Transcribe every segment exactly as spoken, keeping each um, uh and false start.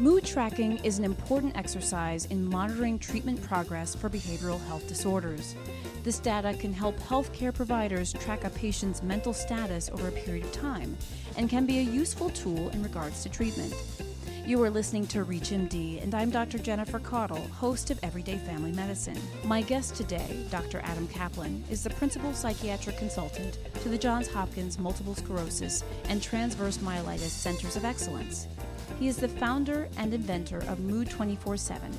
Mood tracking is an important exercise in monitoring treatment progress for behavioral health disorders. This data can help healthcare providers track a patient's mental status over a period of time and can be a useful tool in regards to treatment. You are listening to ReachMD, and I'm Doctor Jennifer Caudle, host of Everyday Family Medicine. My guest today, Doctor Adam Kaplan, is the principal psychiatric consultant to the Johns Hopkins Multiple Sclerosis and Transverse Myelitis Centers of Excellence. He is the founder and inventor of Mood twenty-four seven,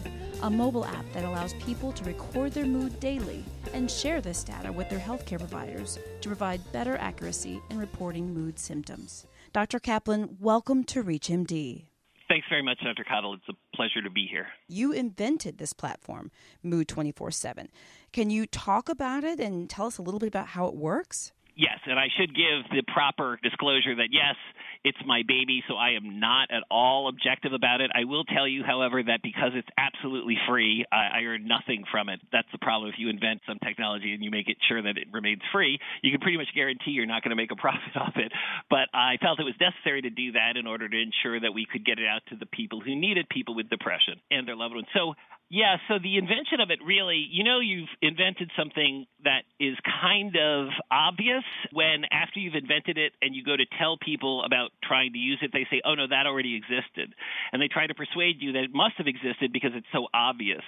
a mobile app that allows people to record their mood daily and share this data with their healthcare providers to provide better accuracy in reporting mood symptoms. Doctor Kaplan, welcome to ReachMD. Thanks very much, Doctor Caudle. It's a pleasure to be here. You invented this platform, Mood twenty-four seven. Can you talk about it and tell us a little bit about how it works? Yes, and I should give the proper disclosure that, yes, it's my baby, so I am not at all objective about it. I will tell you, however, that because it's absolutely free, I, I earn nothing from it. That's the problem. If you invent some technology and you make it sure that it remains free, you can pretty much guarantee you're not going to make a profit off it. But I felt it was necessary to do that in order to ensure that we could get it out to the people who needed, people with depression and their loved ones. So, yeah, so the invention of it really, you know, you've invented something that is kind of obvious when after you've invented it and you go to tell people about trying to use it, they say, oh, no, that already existed. And they try to persuade you that it must have existed because it's so obvious.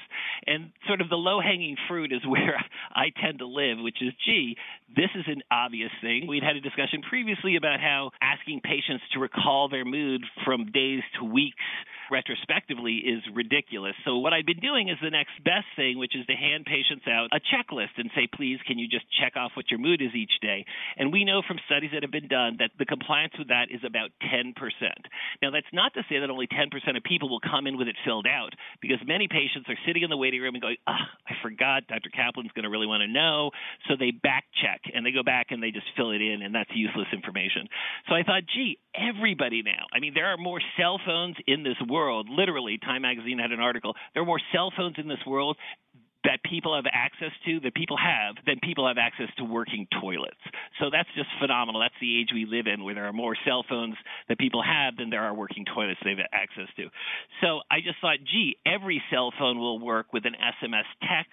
And sort of the low-hanging fruit is where I tend to live, which is, gee, this is an obvious thing. We'd had a discussion previously about how asking patients to recall their mood from days to weeks retrospectively is ridiculous. So what I've been doing is the next best thing, which is to hand patients out a checklist and say, please, can you just check off what your mood is each day? And we know from studies that have been done that the compliance with that is about ten percent. Now, that's not to say that only ten percent of people will come in with it filled out, because many patients are sitting in the waiting room and going, ah, oh, I forgot, Doctor Kaplan's going to really want to know. So they back check and they go back and they just fill it in, and that's useless information. So I thought, gee, everybody now, I mean, there are more cell phones in this world. World. Literally, Time Magazine had an article. There are more cell phones in this world that people have access to, that people have, than people have access to working toilets. So that's just phenomenal. That's the age we live in, where there are more cell phones that people have than there are working toilets they've access to. So I just thought, gee, every cell phone will work with an S M S text.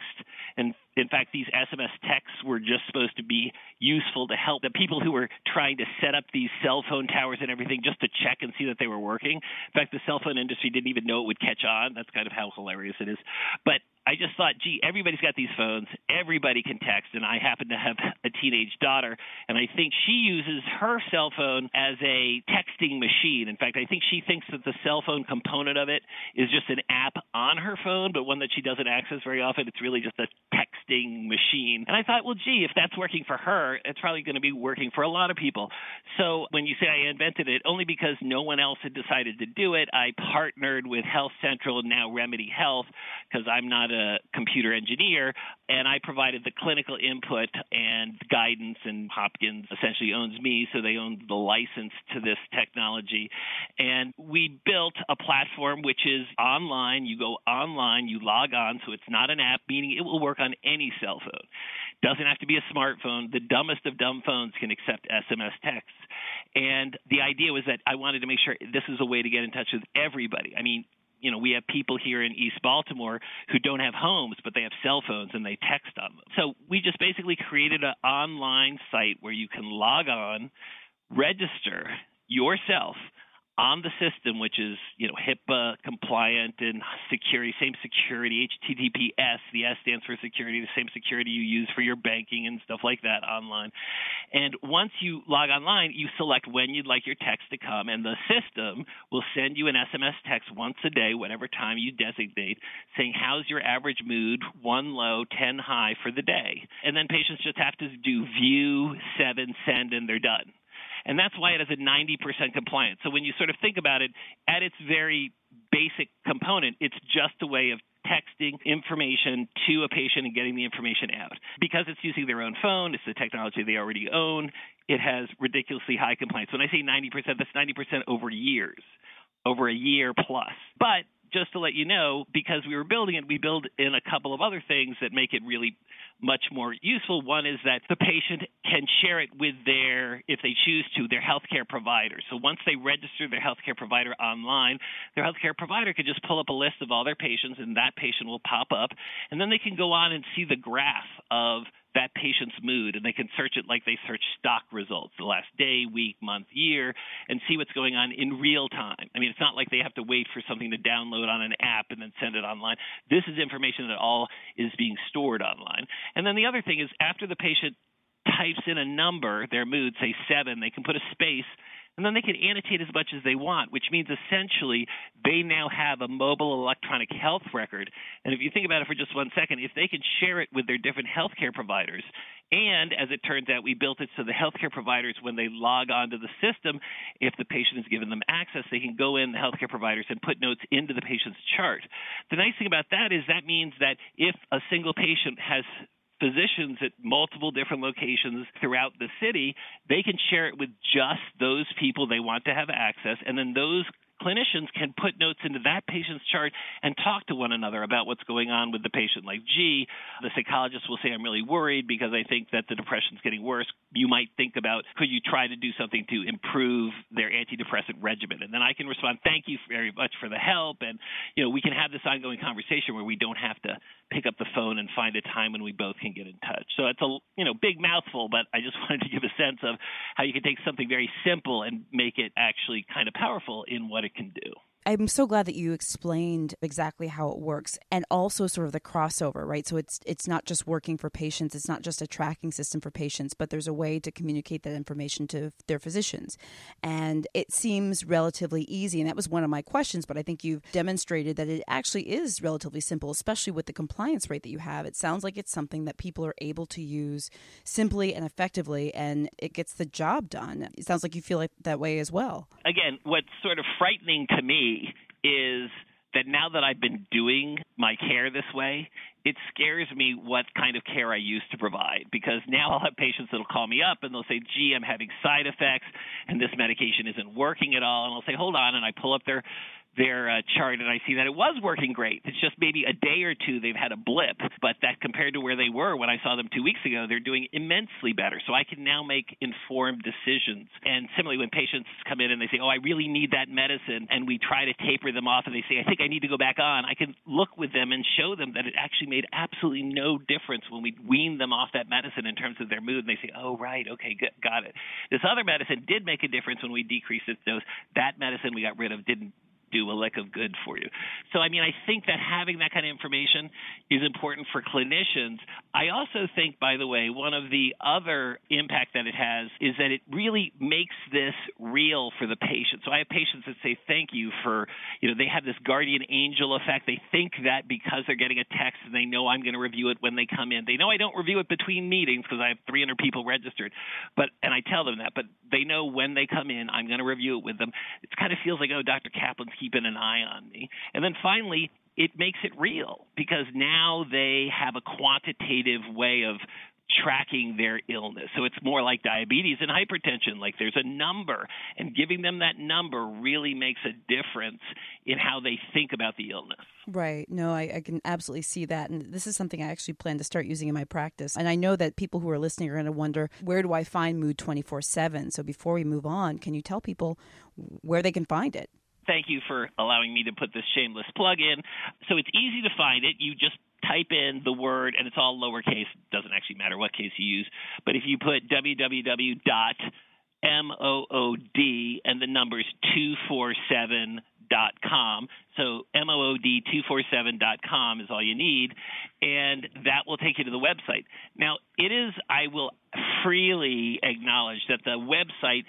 And in fact, these S M S texts were just supposed to be useful to help the people who were trying to set up these cell phone towers and everything just to check and see that they were working. In fact, the cell phone industry didn't even know it would catch on. That's kind of how hilarious it is. But I just thought, gee, everybody's got these phones. Everybody can text. And I happen to have a teenage daughter, and I think she uses her cell phone as a texting machine. In fact, I think she thinks that the cell phone component of it is just an app on her phone, but one that she doesn't access very often. It's really just a texting machine. And I thought, well, gee, if that's working for her, it's probably going to be working for a lot of people. So when you say I invented it, only because no one else had decided to do it, I partnered with Health Central, now Remedy Health, because I'm not a computer engineer, and I provided the clinical input and guidance, and Hopkins essentially owns me, so they own the license to this technology. And we built a platform which is online. You go online, you log on, so it's not an app, meaning it will work on any cell phone. Doesn't have to be a smartphone. The dumbest of dumb phones can accept S M S texts. And the idea was that I wanted to make sure this is a way to get in touch with everybody. I mean, you know, we have people here in East Baltimore who don't have homes, but they have cell phones and they text on them. So we just basically created an online site where you can log on, register yourself on the system, which is, you know, HIPAA compliant and security, same security, H T T P S, the S stands for security, the same security you use for your banking and stuff like that online. And once you log online, you select when you'd like your text to come, and the system will send you an S M S text once a day, whatever time you designate, saying, how's your average mood, one low, ten high for the day? And then patients just have to do view, seven, send, and they're done. And that's why it has a ninety percent compliance. So when you sort of think about it, at its very basic component, it's just a way of texting information to a patient and getting the information out. Because it's using their own phone, it's the technology they already own, it has ridiculously high compliance. When I say ninety percent, that's ninety percent over years, over a year plus. But just to let you know, because we were building it, we build in a couple of other things that make it really much more useful. One is that the patient can share it with their, if they choose to, their healthcare provider. So once they register their healthcare provider online, their healthcare provider could just pull up a list of all their patients, and that patient will pop up, and then they can go on and see the graph of that patient's mood, and they can search it like they search stock results, the last day, week, month, year, and see what's going on in real time. I mean, it's not like they have to wait for something to download on an app and then send it online. This is information that all is being stored online. And then the other thing is, after the patient types in a number, their mood, say seven, they can put a space, and then they can annotate as much as they want, which means essentially they now have a mobile electronic health record. And if you think about it for just one second, if they can share it with their different healthcare providers, and as it turns out, we built it so the healthcare providers, when they log onto the system, if the patient is given them access, they can go in, the healthcare providers, and put notes into the patient's chart. The nice thing about that is that means that if a single patient has physicians at multiple different locations throughout the city, they can share it with just those people they want to have access, and then those clinicians can put notes into that patient's chart and talk to one another about what's going on with the patient. Like, gee, the psychologist will say, I'm really worried because I think that the depression's getting worse. You might think about, could you try to do something to improve their antidepressant regimen? And then I can respond, thank you very much for the help. And, you know, we can have this ongoing conversation where we don't have to pick up the phone and find a time when we both can get in touch. So it's a, you know, big mouthful, but I just wanted to give a sense of how you can take something very simple and make it actually kind of powerful in what it can do. I'm so glad that you explained exactly how it works, and also sort of the crossover, right? So it's it's not just working for patients, it's not just a tracking system for patients, but there's a way to communicate that information to their physicians. And it seems relatively easy, and that was one of my questions, but I think you've demonstrated that it actually is relatively simple, especially with the compliance rate that you have. It sounds like it's something that people are able to use simply and effectively, and it gets the job done. It sounds like you feel like that way as well. Again, what's sort of frightening to me is that now that I've been doing my care this way, it scares me what kind of care I used to provide, because now I'll have patients that'll call me up and they'll say, gee, I'm having side effects and this medication isn't working at all. And I'll say, hold on, and I pull up their their uh, chart, and I see that it was working great. It's just maybe a day or two they've had a blip, but that compared to where they were when I saw them two weeks ago, they're doing immensely better. So I can now make informed decisions. And similarly, when patients come in and they say, oh, I really need that medicine, and we try to taper them off, and they say, I think I need to go back on, I can look with them and show them that it actually made absolutely no difference when we weaned them off that medicine in terms of their mood. And they say, oh, right, okay, good, got it. This other medicine did make a difference when we decreased its dose. That medicine we got rid of didn't do a lick of good for you. So, I mean, I think that having that kind of information is important for clinicians. I also think, by the way, one of the other impact that it has is that it really makes this real for the patient. So I have patients that say, thank you for, you know, they have this guardian angel effect. They think that because they're getting a text and they know I'm going to review it when they come in. They know I don't review it between meetings because I have three hundred people registered, but and I tell them that, but they know when they come in, I'm going to review it with them. It kind of feels like, oh, Doctor Kaplan's keeping an eye on me. And then finally, it makes it real because now they have a quantitative way of tracking their illness. So it's more like diabetes and hypertension, like there's a number, and giving them that number really makes a difference in how they think about the illness. Right. No, I, I can absolutely see that. And this is something I actually plan to start using in my practice. And I know that people who are listening are going to wonder, where do I find Mood twenty-four seven? So before we move on, can you tell people where they can find it? Thank you for allowing me to put this shameless plug in. So it's easy to find it. You just type in the word, and it's all lowercase. It doesn't actually matter what case you use. But if you put w w w dot mood and the numbers two four seven dot com, so mood two four seven dot com is all you need, and that will take you to the website. Now, it is, I will freely acknowledge that the website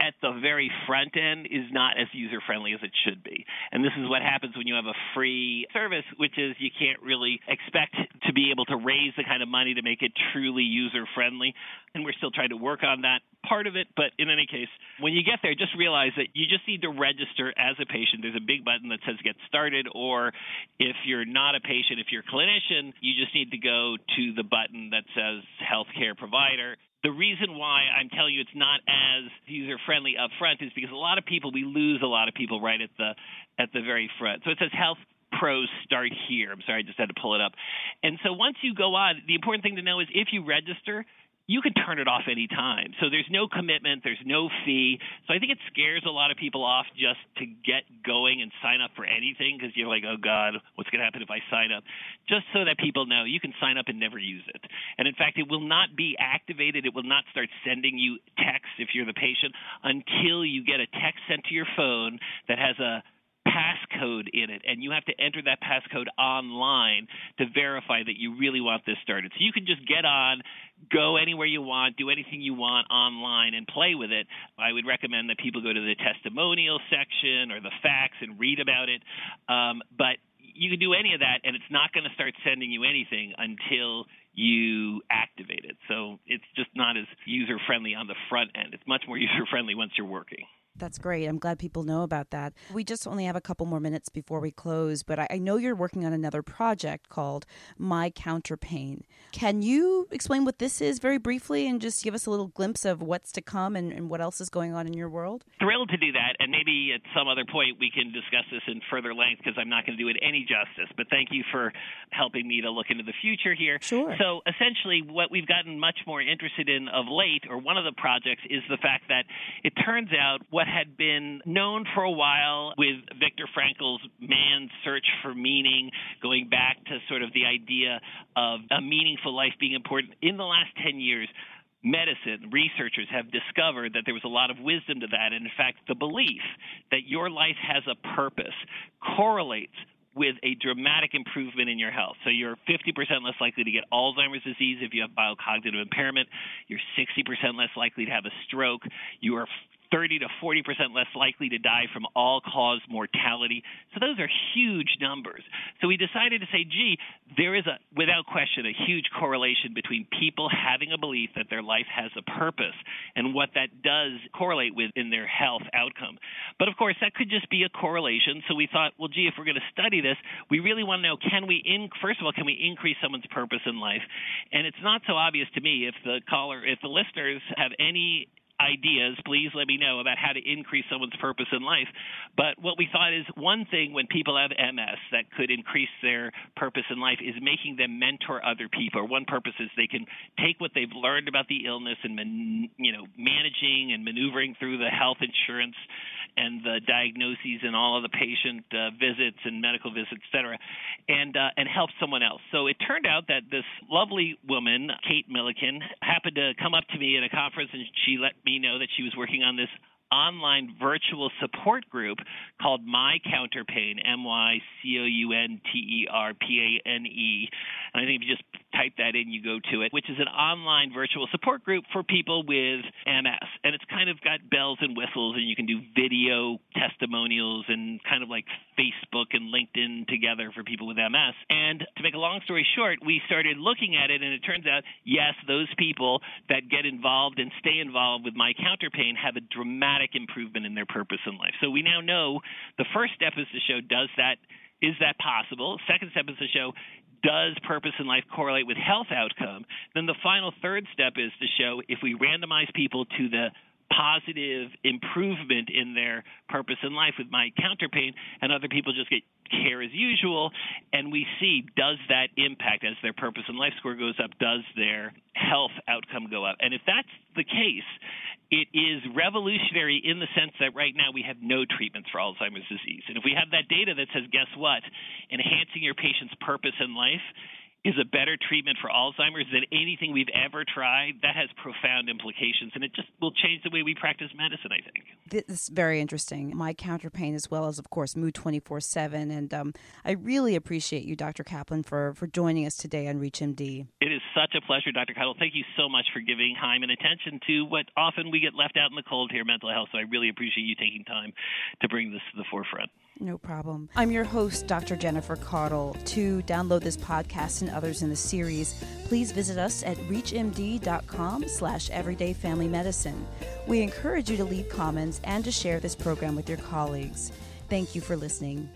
at the very front end is not as user-friendly as it should be. And this is what happens when you have a free service, which is you can't really expect to be able to raise the kind of money to make it truly user-friendly. And we're still trying to work on that part of it. But in any case, when you get there, just realize that you just need to register as a patient. There's a big button that says get started. Or if you're not a patient, if you're a clinician, you just need to go to the button that says healthcare provider. The reason why I'm telling you it's not as user-friendly up front is because a lot of people, we lose a lot of people right at the at the very front. So it says health pros start here. I'm sorry, I just had to pull it up. And so once you go on, the important thing to know is if you register, you can turn it off any time. So there's no commitment, there's no fee. So I think it scares a lot of people off just to get going and sign up for anything because you're like, oh, God, what's going to happen if I sign up? Just so that people know you can sign up and never use it. And, in fact, it will not be activated. It will not start sending you texts if you're the patient until you get a text sent to your phone that has a passcode in it, and you have to enter that passcode online to verify that you really want this started. So you can just get on, go anywhere you want, do anything you want online and play with it. I would recommend that people go to the testimonial section or the facts and read about it. Um, but you can do any of that, and it's not going to start sending you anything until you activate it. So it's just not as user-friendly on the front end. It's much more user-friendly once you're working. That's great. I'm glad people know about that. We just only have a couple more minutes before we close, but I know you're working on another project called My Counterpane. Can you explain what this is very briefly and just give us a little glimpse of what's to come and, and what else is going on in your world? Thrilled to do that. And maybe at some other point we can discuss this in further length because I'm not going to do it any justice. But thank you for helping me to look into the future here. Sure. So essentially what we've gotten much more interested in of late, or one of the projects, is the fact that it turns out what had been known for a while with Viktor Frankl's man's search for meaning, going back to sort of the idea of a meaningful life being important. In the last ten years, medicine researchers have discovered that there was a lot of wisdom to that. And in fact, the belief that your life has a purpose correlates with a dramatic improvement in your health. So you're fifty percent less likely to get Alzheimer's disease if you have biocognitive impairment. You're sixty percent less likely to have a stroke. You are thirty to forty percent less likely to die from all-cause mortality. So those are huge numbers. So we decided to say, gee, there is, a, without question, a huge correlation between people having a belief that their life has a purpose and what that does correlate with in their health outcome. But, of course, that could just be a correlation. So we thought, well, gee, if we're going to study this, we really want to know, can we in- first of all, can we increase someone's purpose in life? And it's not so obvious to me. If the caller, if the listeners have any ideas, please let me know about how to increase someone's purpose in life. But what we thought is one thing when people have M S that could increase their purpose in life is making them mentor other people. One purpose is they can take what they've learned about the illness and man, you know, managing and maneuvering through the health insurance and the diagnoses and all of the patient uh, visits and medical visits, et cetera, and, uh, and help someone else. So it turned out that this lovely woman, Kate Milliken, happened to come up to me at a conference, and she let me know that she was working on this online virtual support group called My Counterpane, M Y C O U N T E R P A N E. And I think if you just type that in, you go to it, which is an online virtual support group for people with M S. And it's kind of got bells and whistles, and you can do video testimonials and kind of like Facebook and LinkedIn together for people with M S. And to make a long story short, we started looking at it, and it turns out, yes, those people that get involved and stay involved with My Counterpane have a dramatic improvement in their purpose in life. So we now know the first step is to show, does that, is that possible? Second step is to show, does purpose in life correlate with health outcome? Then the final third step is to show if we randomize people to the positive improvement in their purpose in life with My Counterpane, and other people just get care as usual, and we see, does that impact as their purpose in life score goes up, does their health outcome go up? And if that's the case, it is revolutionary in the sense that right now we have no treatments for Alzheimer's disease. And if we have that data that says, guess what, enhancing your patient's purpose in life is a better treatment for Alzheimer's than anything we've ever tried, that has profound implications, and it just will change the way we practice medicine, I think. This is very interesting. My Counterpane, as well as, of course, Mood twenty-four seven, and um, I really appreciate you, Doctor Kaplan, for, for joining us today on ReachMD. It is such a pleasure, Doctor Caudle. Thank you so much for giving time and attention to what often we get left out in the cold here, mental health, so I really appreciate you taking time to bring this to the forefront. No problem. I'm your host, Doctor Jennifer Caudle. To download this podcast and others in the series, please visit us at reachmd.com slash everydayfamilymedicine. We encourage you to leave comments and to share this program with your colleagues. Thank you for listening.